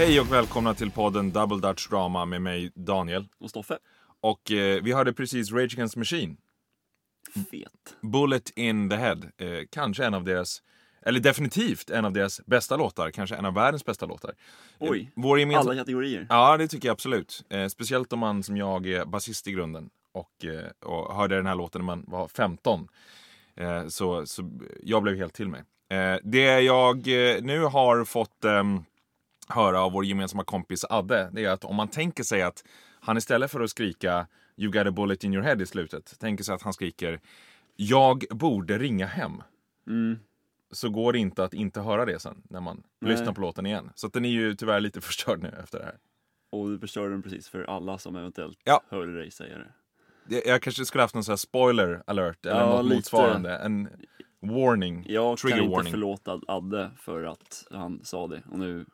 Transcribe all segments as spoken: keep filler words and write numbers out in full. Hej och välkomna till podden Double Dutch Drama med mig Daniel och Stoffe. Och eh, vi hörde precis Rage Against Machine. Fet. Bullet in the Head. Eh, kanske en av deras, eller definitivt en av deras bästa låtar. Kanske en av världens bästa låtar. Oj, eh, vår gemensam... alla kategorier. Ja, det tycker jag absolut. Eh, speciellt om man som jag är basist i grunden. Och, eh, och hörde den här låten när man var femton. Eh, så, så jag blev helt till mig. Eh, det jag eh, nu har fått... Eh, höra av vår gemensamma kompis Adde, det är att om man tänker sig att han istället för att skrika "You got a bullet in your head" i slutet, tänker sig att han skriker "Jag borde ringa hem", mm. så går det inte att inte höra det sen när man Nej. lyssnar på låten igen. Så att den är ju tyvärr lite förstörd nu efter det här. Och du förstör den precis för alla som eventuellt ja. hörde dig säga det. Jag kanske skulle haft någon sån här spoiler alert eller ja, något lite. motsvarande. En warning. Jag trigger kan inte warning. förlåta Adde för att han sa det. Och nu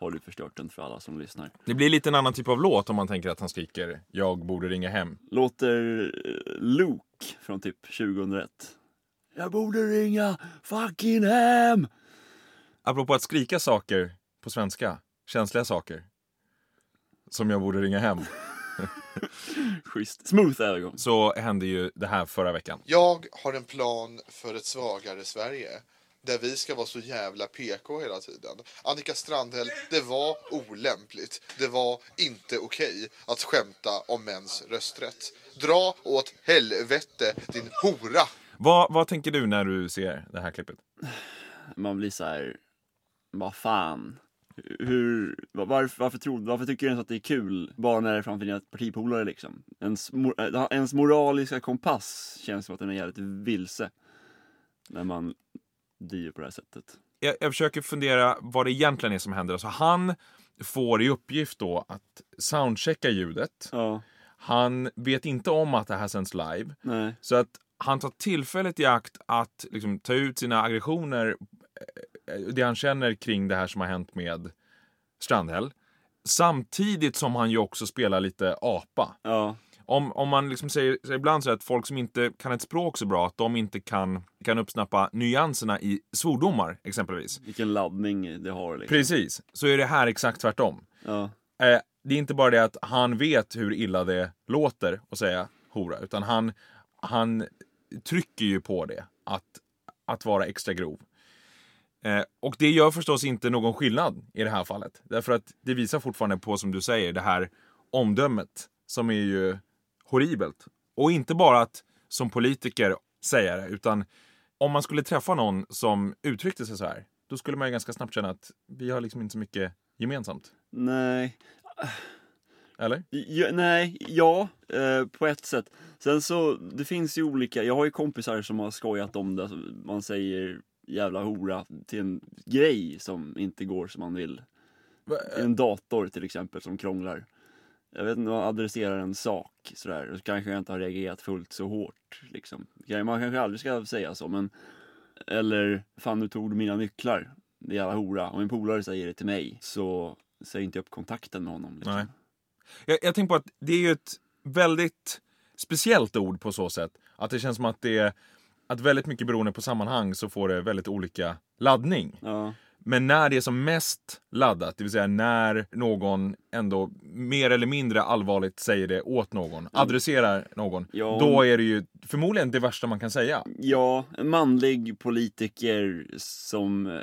har du förstört den för alla som lyssnar. Det blir lite en annan typ av låt om man tänker att han skriker "Jag borde ringa hem". Låter Luke från typ tjugohundraett. "Jag borde ringa fucking hem". Apropå att skrika saker på svenska. Känsliga saker. Som "jag borde ringa hem". Schysst. Smooth övergång. Så hände ju det här förra veckan. Jag har en plan för ett svagare Sverige. Där vi ska vara så jävla P K hela tiden. Annika Strandhäll, det var olämpligt. Det var inte okej att skämta om mäns rösträtt. Dra åt helvete, din hora! Vad, vad tänker du när du ser det här klippet? Man blir så här... Vad fan? Hur, varför, varför, tror, varför tycker den så att det är kul bara när det är framför dina partipolare liksom? Ens, ens moraliska kompass känns som att den är jävligt vilse. När man... det på det här sättet. Jag, jag försöker fundera vad det egentligen är som händer. Alltså han får i uppgift då att soundchecka ljudet. Ja. Han vet inte om att det här sänds live. Nej. Så att han tar tillfället i akt att liksom ta ut sina aggressioner, det han känner kring det här som har hänt med Strandhäll. Samtidigt som han ju också spelar lite apa. Ja. Om, om man liksom säger, säger ibland så att folk som inte kan ett språk så bra, att de inte kan, kan uppsnappa nyanserna i svordomar, exempelvis. Vilken laddning det har. Liksom. Precis, så är det här exakt tvärtom. Ja. Eh, det är inte bara det att han vet hur illa det låter att säga hora, utan han, han trycker ju på det, att, att vara extra grov. Eh, och det gör förstås inte någon skillnad i det här fallet. Därför att det visar fortfarande på, som du säger, det här omdömet som är ju... horribelt. Och inte bara att som politiker säga det, utan om man skulle träffa någon som uttryckte sig så här, då skulle man ju ganska snabbt känna att vi har liksom inte så mycket gemensamt. Nej. Eller? Ja, nej, ja, eh, på ett sätt. Sen så, det finns ju olika, jag har ju kompisar som har skojat om det, man säger jävla hora till en grej som inte går som man vill. En dator till exempel som krånglar. Jag vet inte, man adresserar en sak sådär, och kanske jag inte har reagerat fullt så hårt liksom. Man kanske aldrig ska säga så, men eller "fan, du tog mina nycklar, det är jävla hora", om en polare säger det till mig, så säger inte upp kontakten med honom liksom. Nej. Jag, jag tänker på att det är ju ett väldigt speciellt ord på så sätt att det känns som att det är att väldigt mycket beroende på sammanhang så får det väldigt olika laddning. Ja. Men när det är som mest laddat, det vill säga när någon ändå mer eller mindre allvarligt säger det åt någon, adresserar någon, ja, då är det ju förmodligen det värsta man kan säga. Ja, en manlig politiker som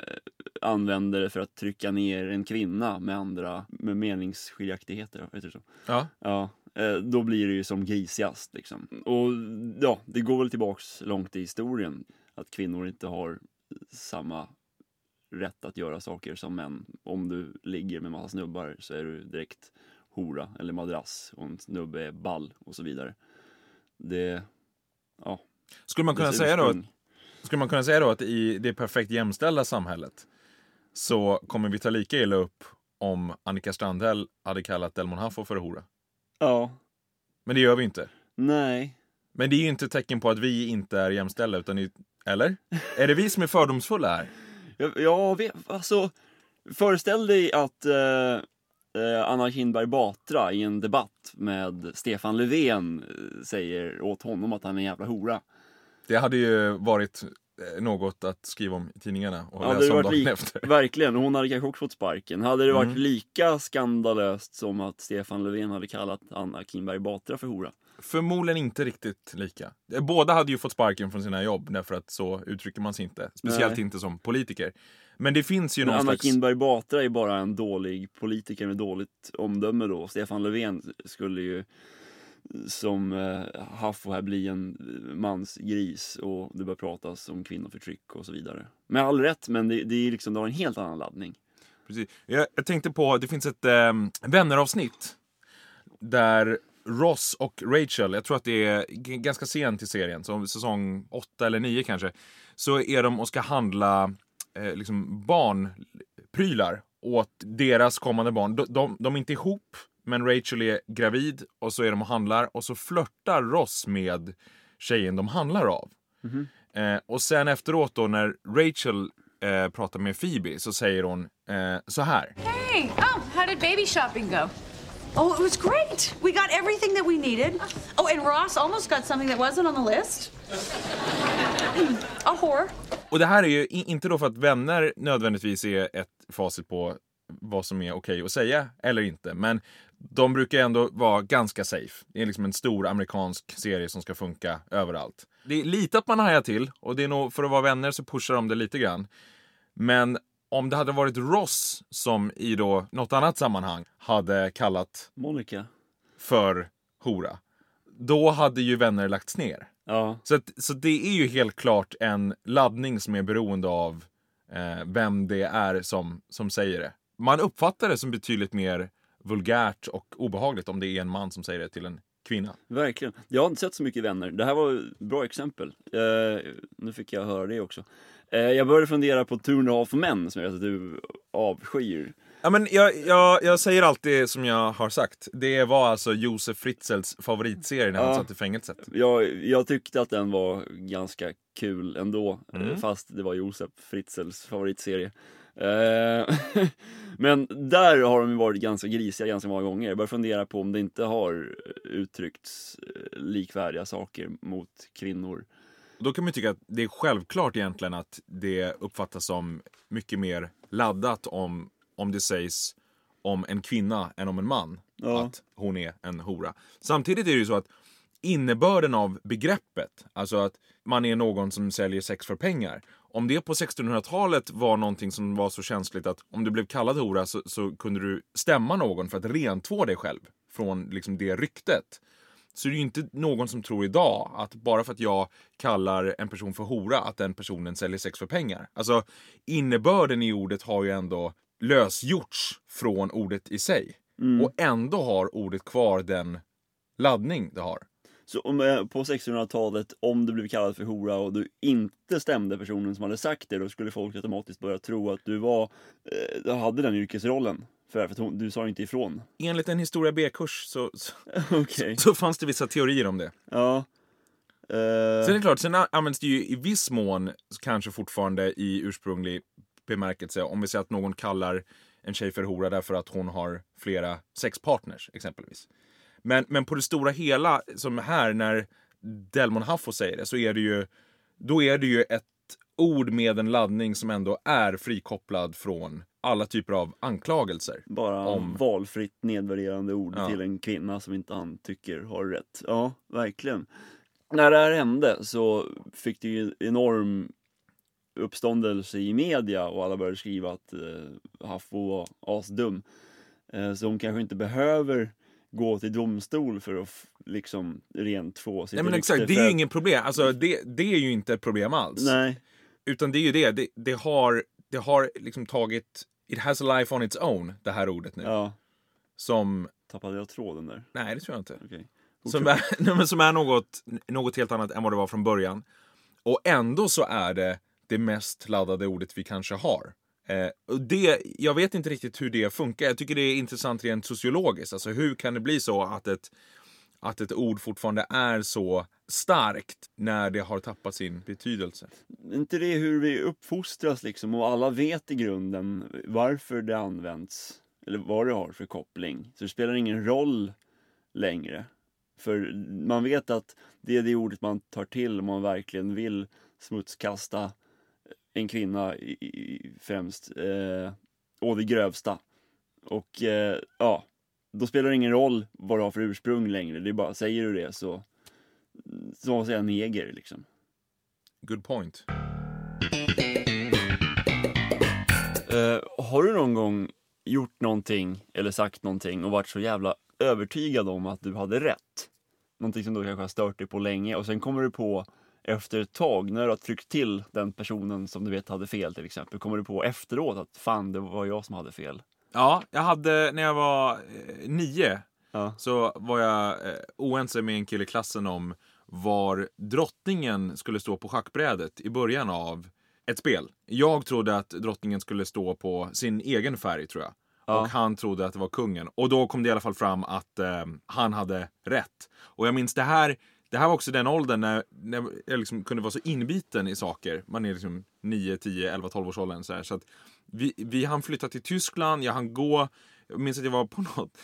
använder det för att trycka ner en kvinna med andra, med meningsskiljaktigheter, vet du så. Ja. Ja. Då blir det ju som grisigast liksom. Och ja, det går väl tillbaks långt i historien att kvinnor inte har samma rätt att göra saker som män. Om du ligger med massa snubbar så är du direkt hora eller madrass, och en snubbe är ball och så vidare. Det, ja. Skulle man kunna det säga då, skulle man kunna säga då att i det perfekt jämställda samhället så kommer vi ta lika illa upp om Annika Strandhäll hade kallat Delmon Haffo för hora? Ja. Men det gör vi inte. Nej. Men det är ju inte tecken på att vi inte är jämställda, utan i, eller? Är det vi som är fördomsfulla här? Ja, alltså, föreställ dig att eh, Anna Kinberg Batra i en debatt med Stefan Löfven säger åt honom att han är en jävla hora. Det hade ju varit något att skriva om i tidningarna och hade läsa om dagen lika, efter. Verkligen, hon hade kanske också fått sparken. Hade det varit mm. lika skandalöst som att Stefan Löfven hade kallat Anna Kinberg Batra för hora? Förmodligen inte riktigt lika. Båda hade ju fått sparken från sina jobb, därför att så uttrycker man sig inte. Speciellt Nej. Inte som politiker. Men det finns ju någon Anna slags... Kinberg Batra är bara en dålig politiker med dåligt omdöme då. Stefan Löfven skulle ju som eh, Haffo här bli en mansgris, och det bör pratas om kvinnoförtryck och så vidare. Med all rätt, men det, det är liksom, det har en helt annan laddning. Precis. Jag, jag tänkte på, det finns ett eh, vänneravsnitt där Ross och Rachel, jag tror att det är g- ganska sent i serien, som säsong åtta eller nio kanske, så är de och ska handla eh, liksom barnprylar åt deras kommande barn. De, de, de är inte ihop, men Rachel är gravid och så är de och handlar, och så flörtar Ross med tjejen de handlar av. Mm-hmm. Eh, och sen efteråt då, när Rachel eh, pratar med Phoebe, så säger hon eh, så här. Hey, oh, how did baby shopping go? Oh, it was great. We got everything that we needed. Oh, and Ross almost got something that wasn't on the list. A whore. Och det här är ju inte då för att vänner nödvändigtvis är ett facit på vad som är okej att säga eller inte, men de brukar ändå vara ganska safe. Det är liksom en stor amerikansk serie som ska funka överallt. Det är lite att man hajar till, och det är nog för att vara vänner så pushar de det lite grann. Men om det hade varit Ross som i då något annat sammanhang hade kallat Monica för hora, då hade ju vänner lagts ner. Ja. Så, att, så det är ju helt klart en laddning som är beroende av eh, vem det är som, som säger det. Man uppfattar det som betydligt mer vulgärt och obehagligt om det är en man som säger det till en kvinna. Verkligen. Jag har inte sett så mycket vänner. Det här var ett bra exempel. Eh, nu fick jag höra det också. Eh, jag började fundera på Two and a Half Men, som jag vet att du avskyr. Ja, men jag, jag, jag säger alltid som jag har sagt. Det var alltså Josef Fritzls favoritserie när ja, han satt i fängelset. Jag, jag tyckte att den var ganska kul ändå. Mm. Fast det var Josef Fritzls favoritserie. Men där har de ju varit ganska grisiga ganska många gånger. Jag börjar fundera på om det inte har uttryckts likvärdiga saker mot kvinnor. Då kan man tycka att det är självklart egentligen att det uppfattas som mycket mer laddat om, om det sägs om en kvinna än om en man, ja, att hon är en hora. Samtidigt är det ju så att innebörden av begreppet, alltså att man är någon som säljer sex för pengar, om det på sextonhundratalet var någonting som var så känsligt att om du blev kallad hora så, så kunde du stämma någon för att rentvå dig själv från liksom det ryktet. Så det är ju inte någon som tror idag att bara för att jag kallar en person för hora att den personen säljer sex för pengar. Alltså innebörden i ordet har ju ändå lösgjorts från ordet i sig. Mm. Och ändå har ordet kvar den laddning det har. Så om, på sextonhundratalet, om du blev kallad för hora och du inte stämde personen som hade sagt det, då skulle folk automatiskt börja tro att du var, eh, hade den yrkesrollen. För att hon, du sa inte ifrån. Enligt en historia B-kurs så, så, okay. så, så fanns det vissa teorier om det. Ja. Uh... Sen är det klart, sen används det ju i viss mån kanske fortfarande i ursprunglig bemärkelse. Om vi säger att någon kallar en tjej för hora därför att hon har flera sexpartners exempelvis. Men, men på det stora hela, som här när Delmon Haffo säger det, så är det ju, då är det ju ett ord med en laddning som ändå är frikopplad från alla typer av anklagelser. Bara om valfritt nedvärderande ord ja. till en kvinna som inte han tycker har rätt. Ja, verkligen. När det här hände så fick det ju en enorm uppståndelse i media, och alla började skriva att eh, Haffo var asdum. Eh, så hon kanske inte behöver gå till domstol för att f- liksom rent få sitt. Nej, men exakt, det är ju ingen problem. Alltså det, det är ju inte ett problem alls. Nej. Utan det är ju det, det, det har, det har liksom tagit, it has a life on its own, det här ordet nu. Ja. Som... Tappade jag tråden där? Nej, det tror jag inte. Okay. Som är, nej, men som är något, något helt annat än vad det var från början. Och ändå så är det det mest laddade ordet vi kanske har. Det, jag vet inte riktigt hur det funkar. Jag tycker det är intressant rent sociologiskt. Alltså hur kan det bli så att ett, att ett ord fortfarande är så starkt när det har tappat sin betydelse? Inte det hur vi uppfostras liksom, och alla vet i grunden varför det används eller vad det har för koppling. Så det spelar ingen roll längre. För man vet att det är det ordet man tar till om man verkligen vill smutskasta en kvinna i, i, främst eh, å det grövsta. Och eh, ja, då spelar det ingen roll vad du har för ursprung längre. Det är bara, säger du det så så säger jag neger liksom. Good point. Uh, har du någon gång gjort någonting eller sagt någonting och varit så jävla övertygad om att du hade rätt? Någonting som du kanske har stört dig på länge och sen kommer du på efter ett tag när du har tryckt till den personen som du vet hade fel till exempel. Kommer du på efteråt att fan, det var jag som hade fel? Ja, jag hade när jag var eh, nio ja. så var jag eh, oense med en kille i klassen om var drottningen skulle stå på schackbrädet i början av ett spel. Jag trodde att drottningen skulle stå på sin egen färg, tror jag. Ja. Och han trodde att det var kungen. Och då kom det i alla fall fram att eh, han hade rätt. Och jag minns det här, det här var också den åldern när, när jag liksom kunde vara så inbiten i saker. Man är liksom nio, tio, elva, tolv års åldern. Så, här. Så att vi, vi hann flytta till Tyskland, jag hann gå. Jag minns att jag var på något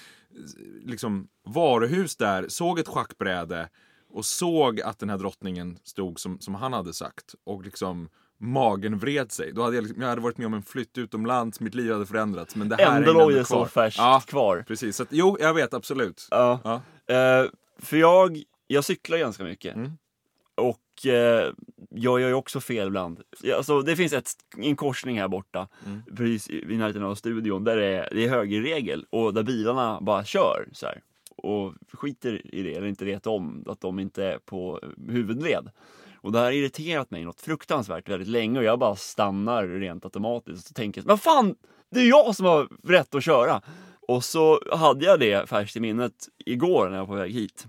liksom, varuhus där, såg ett schackbräde och såg att den här drottningen stod som, som han hade sagt. Och liksom magen vred sig. Då hade jag, liksom, jag hade varit med om en flytt utomlands. Mitt liv hade förändrats. Men det här ändå är ändå så färskt ja, kvar. Precis. Så att, jo, jag vet absolut. Ja. Ja. Uh, för jag, jag cyklar ganska mycket. Mm. Och uh, jag gör ju också fel ibland. Alltså, det finns ett, en korsning här borta. Mm. Precis i närheten av studion. Där det är, det är högerregel. Och där bilarna bara kör så här. Och skiter i det. Eller inte vet om att de inte är på huvudled. Och det här har irriterat mig något fruktansvärt väldigt länge. Och jag bara stannar rent automatiskt och tänker, men fan, det är jag som har rätt att köra. Och så hade jag det färskt i minnet igår när jag var på väg hit.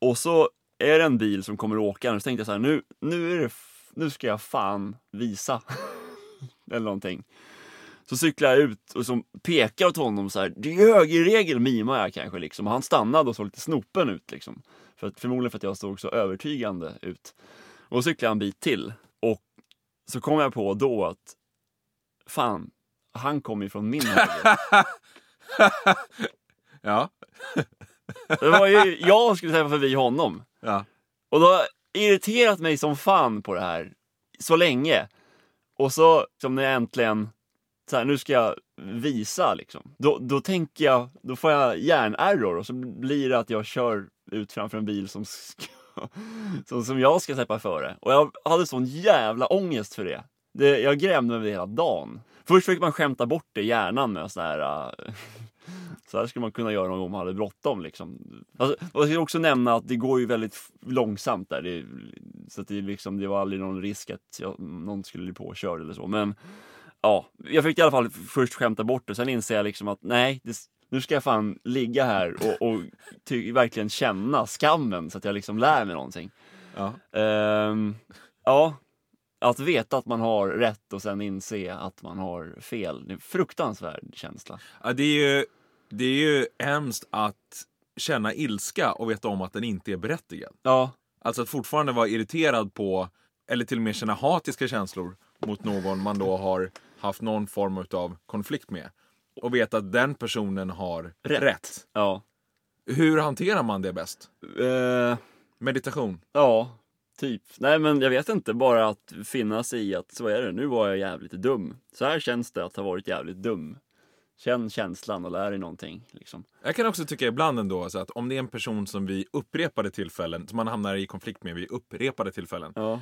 Och så är det en bil som kommer åka. Och så tänkte jag så här, nu, nu, är det f- nu ska jag fan visa. Eller någonting. Så cyklar jag ut och som pekar åt honom så här. Det är högerregel, mimar jag kanske liksom. Och han stannade och såg lite snopen ut liksom. För att, förmodligen för att jag såg så övertygande ut. Och cyklade jag en bit till. Och så kom jag på då att fan, han kom ju från min höger. Ja. Det var ju jag skulle träffa förbi honom. Ja. Och då har jag irriterat mig som fan på det här. Så länge. Och så som när jag äntligen så här, nu ska jag visa liksom. Då, då tänker jag, då får jag hjärnerror. Och så blir det att jag kör ut framför en bil som ska så som jag ska släppa före. Och jag hade sån jävla ångest för det, det jag grämde mig hela dagen. Först fick man skämta bort det i hjärnan med sån här äh, så här skulle man kunna göra någon gång om man hade bråttom liksom. Alltså, och jag ska också nämna att det går ju väldigt långsamt där det, så att det, liksom, det var aldrig någon risk att jag, någon skulle bli påkörd eller så. Men ja, jag fick i alla fall först skämta bort det. Sen inser jag liksom att nej, det, nu ska jag fan ligga här och, och ty- verkligen känna skammen så att jag liksom lär mig någonting. Ja. Ehm, ja, att veta att man har rätt och sen inse att man har fel. Det är en fruktansvärd känsla. Ja, det är ju, det är ju hemskt att känna ilska och veta om att den inte är berättigad. Ja. Alltså att fortfarande vara irriterad på, eller till och med känna hatiska känslor mot någon man då har haft någon form av konflikt med. Och veta att den personen har rätt. rätt. Ja. Hur hanterar man det bäst? Uh, Meditation? Ja, typ. Nej, men jag vet inte. Bara att finna sig i att så är det. Nu var jag jävligt dum. Så här känns det att ha varit jävligt dum. Känn känslan och lär dig någonting. Liksom. Jag kan också tycka ibland ändå så att om det är en person som vi upprepade tillfällen, som man hamnar i konflikt med vid upprepade tillfällen. Ja.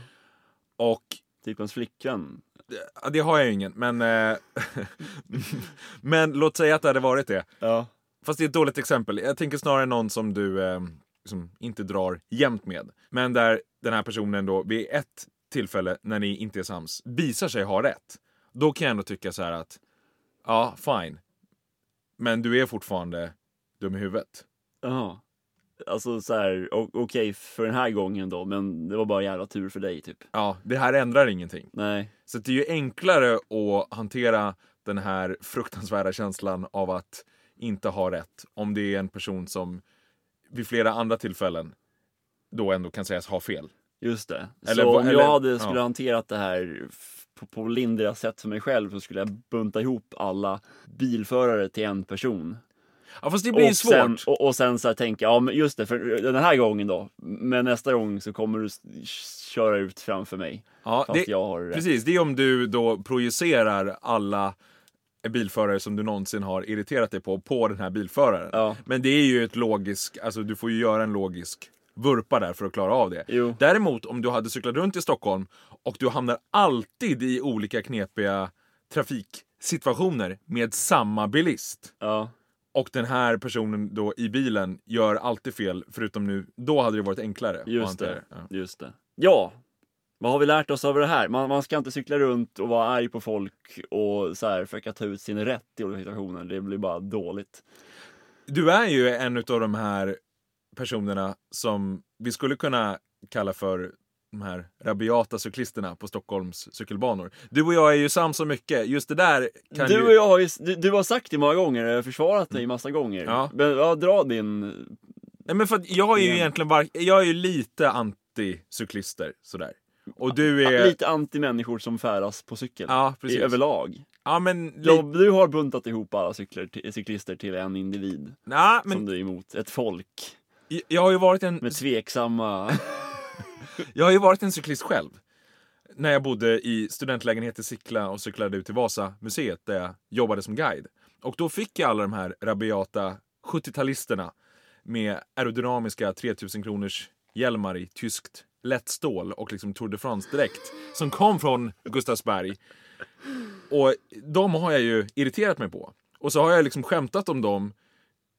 Och typ ens flickvän. Det, det har jag ju ingen, men eh, men låt säga att det hade varit det. Ja. Fast det är ett dåligt exempel. Jag tänker snarare någon som du eh, som inte drar jämt med. Men där den här personen då vid ett tillfälle när ni inte är sams visar sig ha rätt. Då kan jag ändå tycka så här att ja, fine. Men du är fortfarande dum i huvudet. Ja. Alltså så här, okej okay, för den här gången då, men det var bara jävla tur för dig typ. Ja, det här ändrar ingenting. Nej. Så det är ju enklare att hantera den här fruktansvärda känslan av att inte ha rätt om det är en person som vid flera andra tillfällen då ändå kan sägas ha fel. Just det. Eller, så om jag hade, skulle ja. hanterat det här på, på lindriga sätt för mig själv så skulle jag bunta ihop alla bilförare till en person. Ja, fast det blir och svårt. Sen, och, och sen så här tänker jag, ja men just det, för den här gången då. Men nästa gång så kommer du köra ut framför mig. Ja, fast det, jag har precis, det är om du då projicerar alla bilförare som du någonsin har irriterat dig på, på den här bilföraren. Ja. Men det är ju ett logiskt, alltså du får ju göra en logisk vurpa där för att klara av det. Jo. Däremot om du hade cyklat runt i Stockholm och du hamnar alltid i olika knepiga trafiksituationer med samma bilist. Ja. Och den här personen då i bilen gör alltid fel, förutom nu, då hade det varit enklare. Just det, ja. Just det. Ja, vad har vi lärt oss av det här? Man, man ska inte cykla runt och vara arg på folk och så här försöka ta ut sin rätt i olika situationer. Det blir bara dåligt. Du är ju en av de här personerna som vi skulle kunna kalla för de här rabiata cyklisterna på Stockholms cykelbanor. Du och jag är ju sams så mycket. Just det där kan du och ju... jag har ju, du, du har sagt det många gånger, jag har försvarat dig massa gånger. Ja. Men ja, dra din... Nej, men för att jag är ju egentligen var... jag är ju lite anti-cyklister sådär. Och du är... Lite anti-människor som färdas på cykel. Ja, precis. I överlag. Ja, men... Du, du har buntat ihop alla cykler, cyklister till en individ. Ja, men... Som du är emot. Ett folk. Jag, jag har ju varit en... Med tveksamma... Jag har ju varit en cyklist själv. När jag bodde i studentlägenhet i Sickla och cyklade ut till Vasa-museet där jag jobbade som guide. Och då fick jag alla de här rabiata sjuttiotalisterna med aerodynamiska tretusen kronors hjälmar i tyskt lättstål och liksom Tour de France-direkt som kom från Gustavsberg. Och de har jag ju irriterat mig på. Och så har jag liksom skämtat om dem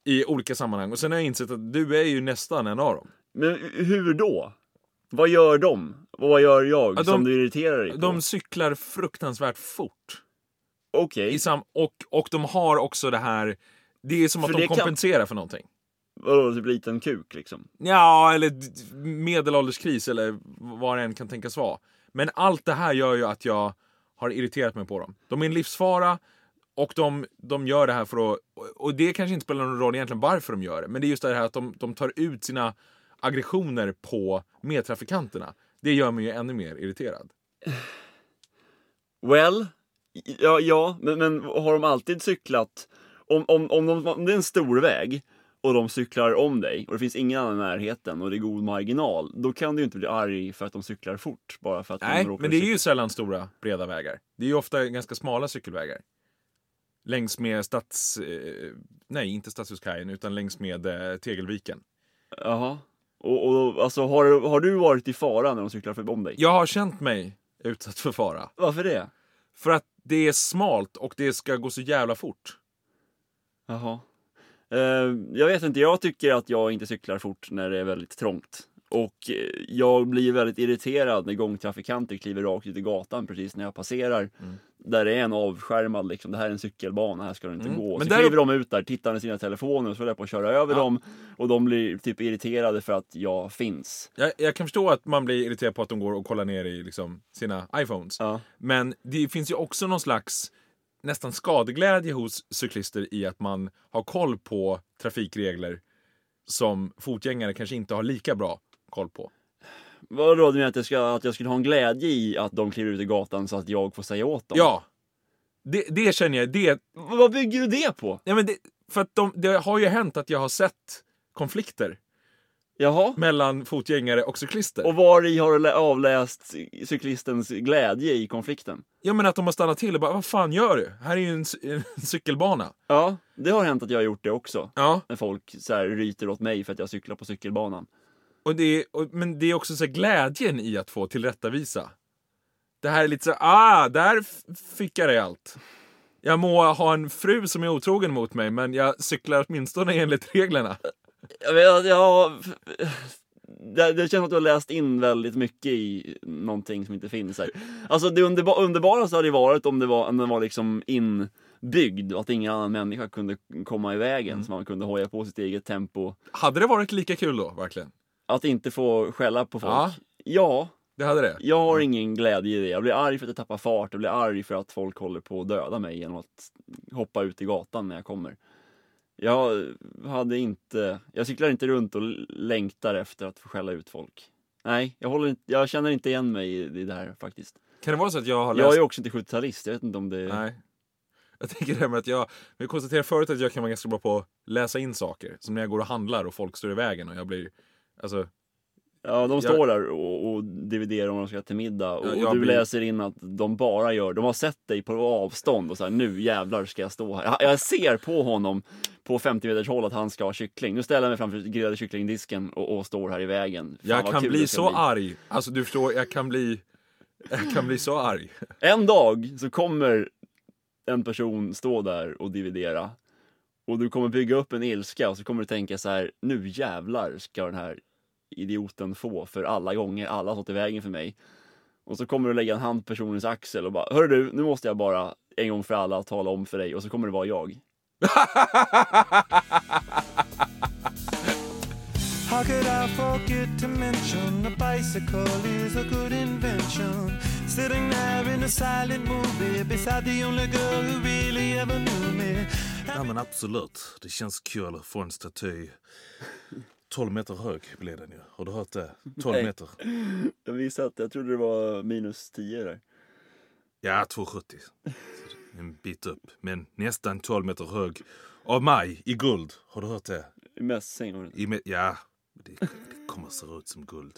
i olika sammanhang. Och sen har jag insett att du är ju nästan en av dem. Men hur då? Vad gör de? Och vad gör jag ja, de, som du irriterar dig på? De cyklar fruktansvärt fort. Okej. Okay. Och, och de har också det här... Det är som för att de kompenserar kan... för någonting. Vadå, typ liten kuk liksom? Ja, eller medelålderskris eller vad det än kan tänkas vara. Men allt det här gör ju att jag har irriterat mig på dem. De är en livsfara och de, de gör det här för att... Och det kanske inte spelar någon roll egentligen varför de gör det. Men det är just det här att de, de tar ut sina... aggressioner på medtrafikanterna. Det gör mig ju ännu mer irriterad. Well, ja, ja men, men har de alltid cyklat om, om, om, de, om det är en stor väg och de cyklar om dig och det finns ingen annan i närheten och det är god marginal, då kan du ju inte bli arg för att de cyklar fort bara för att nej, de råkar men det är cykla. Ju sällan stora breda vägar. Det är ju ofta ganska smala cykelvägar. Längs med stads... Eh, nej, inte Stadshuskajen utan längs med eh, Tegelviken. Jaha. Och, och alltså, har, har du varit i fara när de cyklar förbi om dig? Jag har känt mig utsatt för fara. Varför det? För att det är smalt och det ska gå så jävla fort. Jaha. Eh, jag vet inte, jag tycker att jag inte cyklar fort när det är väldigt trångt. Och jag blir väldigt irriterad när gångtrafikanter kliver rakt ut i gatan precis när jag passerar. Mm. Där det är en avskärmad, liksom, det här är en cykelbana, här ska du inte mm. gå. Men så där... kliver de ut där, tittar med sina telefoner och så håller jag på att köra över ja. dem. Och de blir typ irriterade för att jag finns. Jag, jag kan förstå att man blir irriterad på att de går och kollar ner i liksom, sina iPhones. Ja. Men det finns ju också någon slags nästan skadeglädje hos cyklister i att man har koll på trafikregler som fotgängare kanske inte har lika bra koll på. Vad råder mig att jag, ska, att jag skulle ha en glädje i att de kliver ut i gatan så att jag får säga åt dem? Ja, det, det känner jag. Det... Vad bygger du det på? Ja, men det, för att de, det har ju hänt att jag har sett konflikter. Jaha. Mellan fotgängare och cyklister. Och var i har du avläst cyklistens glädje i konflikten? Ja, men att de har stannat till och bara, vad fan gör du? Här är ju en, en cykelbana. Ja, det har hänt att jag har gjort det också. Ja. När folk så här ryter åt mig för att jag cyklar på cykelbanan. Och det är, och, men det är också så här glädjen i att få tillrättavisa. Det här är lite så ah, där fick jag det allt. Jag må ha en fru som är otrogen mot mig, men jag cyklar åtminstone enligt reglerna. Jag vet, jag, det, det känns som att du har läst in väldigt mycket i någonting som inte finns här. Alltså det underba, underbara så hade det varit om det var, om det var liksom in... byggd och att ingen annan människa kunde komma i vägen mm. så man kunde hoja på sitt eget tempo. Hade det varit lika kul då, verkligen? Att inte få skälla på folk? Ja, ja. Det hade det. Jag har mm. ingen glädje i det. Jag blir arg för att jag tappar fart. Jag blir arg för att folk håller på att döda mig genom att hoppa ut i gatan när jag kommer. Jag hade inte... Jag cyklar inte runt och längtar efter att få skälla ut folk. Nej, jag, håller inte, jag känner inte igen mig i det här faktiskt. Kan det vara så att jag har läst... Jag är också inte sjuttiotalist, jag vet inte om det... Nej. Jag tänker det här med att jag, vi konstaterar förut att jag kan vara ganska bra på att läsa in saker. Som när jag går och handlar och folk står i vägen och jag blir, alltså... Ja, de står jag, där och, och dividerar om de ska till middag. Och, och du blir... läser in att de bara gör... De har sett dig på avstånd och så här, nu jävlar ska jag stå här. Jag, jag ser på honom på femtio meters håll att han ska ha kyckling. Nu ställer jag mig framför grillade kycklingdisken och, och står här i vägen. Fan, jag kan bli så bli. arg. Alltså du förstår, jag kan bli... Jag kan bli så arg. En dag så kommer en person stå där och dividera. Och du kommer bygga upp en ilska och så kommer du tänka så här, nu jävlar ska den här idioten få för alla gånger, alla har stått i vägen för mig. Och så kommer du lägga en hand på personens axel och bara, hör du, nu måste jag bara en gång för alla tala om för dig. Och så kommer det vara jag. How could I forget to mention a bicycle is a good invention? Sitting there in a silent movie beside the only girl who really ever knew me. Ja men absolut, det känns kul för en staty. tolv meter hög blev den ju. Har du hört det? tolv meter. Jag visste att jag trodde det var minus tio där. Ja, tvåhundrasjuttio. En bit upp. Men nästan tolv meter hög. Av mig i guld. Har du hört det? I mässing. I mä- ja, det, det kommer att se ut som guld.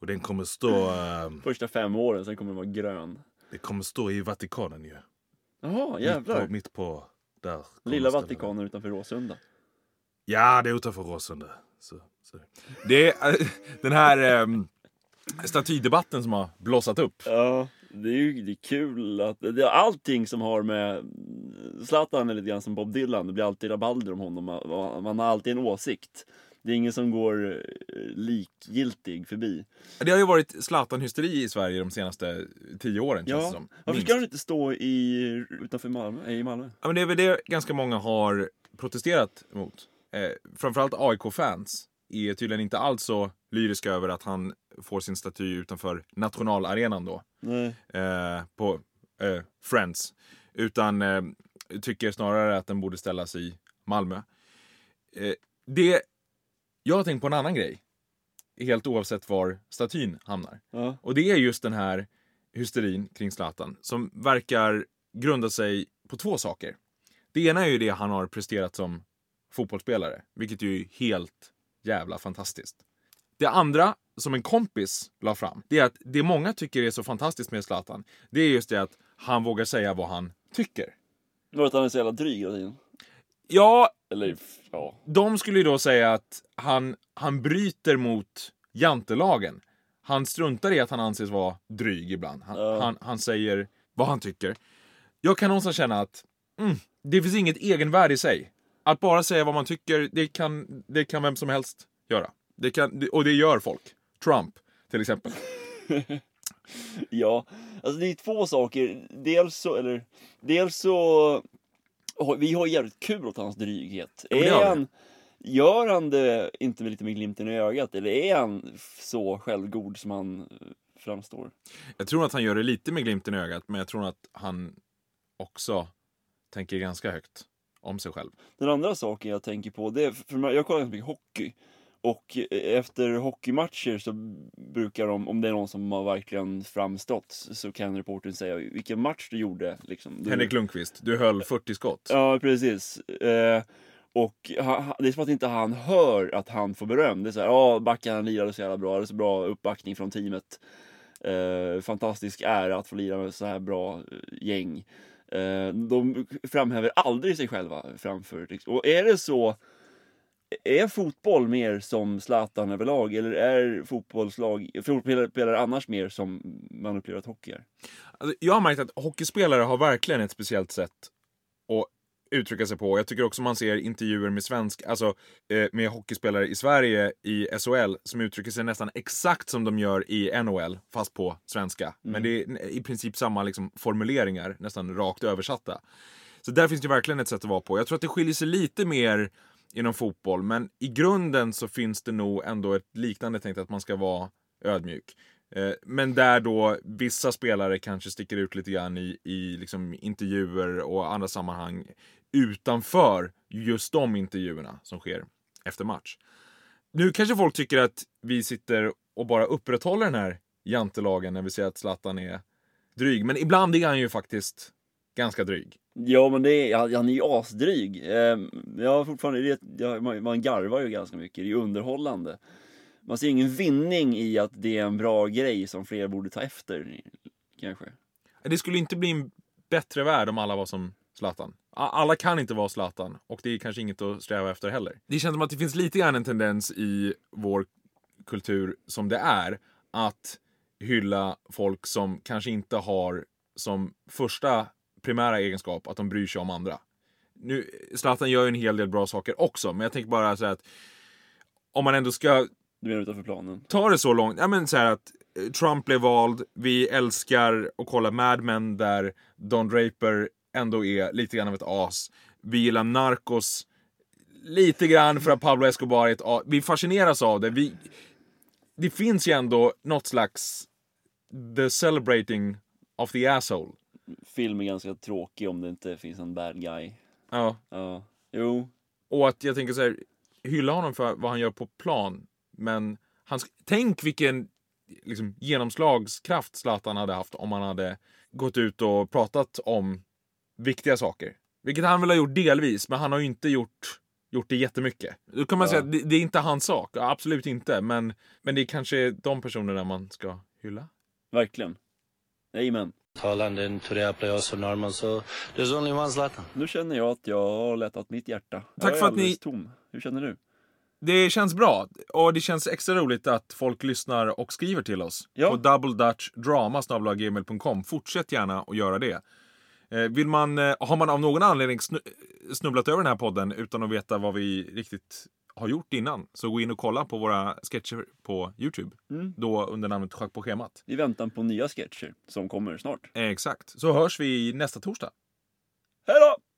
Och den kommer stå... Um, Första fem åren, sen kommer den vara grön. Det kommer stå i Vatikanen ju. Jaha, jävlar. Mitt på, mitt på där. Lilla Vatikanen där. Utanför Råsunda. Ja, det är utanför Råsunda. Så, så. Det är äh, den här ähm, statydebatten som har blossat upp. Ja, det är ju det är kul att det är allting som har med Zlatan eller lite grann som Bob Dylan. Det blir alltid rabalder om honom. Man, man har alltid en åsikt. Det är ingen som går likgiltig förbi. Det har ju varit Zlatan-hysteri i Sverige de senaste tio åren. Ja, känns det som. Varför ska han inte stå i, utanför Malmö, i Malmö? Ja, men det är väl det ganska många har protesterat mot. Eh, framförallt A I K-fans är tydligen inte alls så lyriska över att han får sin staty utanför nationalarenan då. Nej. Eh, på eh, Friends. Utan eh, tycker snarare att den borde ställas i Malmö. Eh, det... Jag har tänkt på en annan grej. Helt oavsett var statyn hamnar. Ja. Och det är just den här hysterin kring Zlatan. Som verkar grunda sig på två saker. Det ena är ju det han har presterat som fotbollsspelare. Vilket ju är helt jävla fantastiskt. Det andra som en kompis la fram. Det är att det många tycker är så fantastiskt med Zlatan. Det är just det att han vågar säga vad han tycker. Det var att han är så jävla dryg. Ja... Eller, ja. De skulle ju då säga att han, han bryter mot jantelagen. Han struntar i att han anses vara dryg ibland. Han, uh. han, han säger vad han tycker. Jag kan någonstans känna att mm, det finns inget egenvärde i sig. Att bara säga vad man tycker, det kan, det kan vem som helst göra. Det kan, och det gör folk. Trump, till exempel. Ja, alltså det är två saker. Dels så... Eller, dels så... Vi har jävligt kul åt hans dryghet. Ja, är han, gör han det inte med lite med glimten i ögat? Eller är han så självgod som han framstår? Jag tror att han gör det lite med glimten i ögat. Men jag tror att han också tänker ganska högt om sig själv. Den andra saken jag tänker på. Det är, för jag kollar inte mycket hockey. Och efter hockeymatcher så brukar de, om det är någon som har verkligen framstått, så kan reportern säga vilken match du gjorde. Liksom. Du... Henrik Lundqvist, du höll fyrtio skott. Ja, precis. Eh, och han, det är som att inte han hör att han får beröm. Det är så här, ja, backarna lirade så jävla bra, det är så bra uppbackning från teamet. Eh, fantastisk ära att få lira med så här bra gäng. Eh, de framhäver aldrig sig själva framför. Liksom. Och är det så... Är fotboll mer som Zlatan överlag eller är fotbollslag fotbollsspelare annars mer som man upplever att hockey är? Alltså, jag har märkt att hockeyspelare har verkligen ett speciellt sätt att uttrycka sig på. Jag tycker också man ser intervjuer med svensk, alltså eh, med hockeyspelare i Sverige i S H L som uttrycker sig nästan exakt som de gör i N H L fast på svenska. Mm. Men det är i princip samma liksom, formuleringar, nästan rakt översatta. Så där finns det verkligen ett sätt att vara på. Jag tror att det skiljer sig lite mer inom fotboll, men i grunden så finns det nog ändå ett liknande tänkt att man ska vara ödmjuk. Eh, men där då vissa spelare kanske sticker ut lite grann i, i liksom intervjuer och andra sammanhang utanför just de intervjuerna som sker efter match. Nu kanske folk tycker att vi sitter och bara upprätthåller den här jantelagen när vi ser att Zlatan är dryg, men ibland är han ju faktiskt ganska dryg. Ja, men det är, han är ju asdryg. Jag har fortfarande, man garvar ju ganska mycket, det är ju underhållande. Man ser ingen vinning i att det är en bra grej som fler borde ta efter, kanske. Det skulle inte bli en bättre värld om alla var som Zlatan. Alla kan inte vara Zlatan, och det är kanske inget att sträva efter heller. Det känns som att det finns lite grann en tendens i vår kultur som det är att hylla folk som kanske inte har som första primära egenskap att de bryr sig om andra. Nu, Zlatan gör ju en hel del bra saker också, men jag tänker bara så här att om man ändå ska... Du menar utanför planen? Ta det så långt. Ja, men så här att Trump blev vald, vi älskar att kolla Mad Men där Don Draper ändå är lite grann av ett as. Vi gillar Narcos lite grann för att Pablo Escobar är ett as. Vi fascineras av det. Vi... Det finns ju ändå något slags the celebrating of the asshole. Film är ganska tråkig om det inte finns en bad guy. Ja. Ja. Jo. Och att jag tänker så här, hylla honom för vad han gör på plan. Men han sk- tänk vilken liksom, genomslagskraft Zlatan hade haft om han hade gått ut och pratat om viktiga saker. Vilket han väl har gjort delvis, men han har ju inte gjort... gjort det jättemycket. Då kan man ja. säga att det, det är inte hans sak. Ja, absolut inte. Men, men det är kanske de personerna man ska hylla. Verkligen. Amen. Talande en turjäpla och så norman så det är only one Zlatan. Nu känner jag att jag har lättat mitt hjärta. Tack för att ni... tom. Hur känner du? Det känns bra. Och det känns extra roligt att folk lyssnar och skriver till oss. Ja. På double dutch drama snabel-a gmail punkt com. Fortsätt gärna att göra det. Vill man, har man av någon anledning snubblat över den här podden utan att veta vad vi riktigt har gjort innan, så gå in och kolla på våra sketcher på YouTube. Mm. Då under namnet Schöck på schemat. I väntan på nya sketcher som kommer snart. Exakt. Så hörs vi nästa torsdag. Hej då!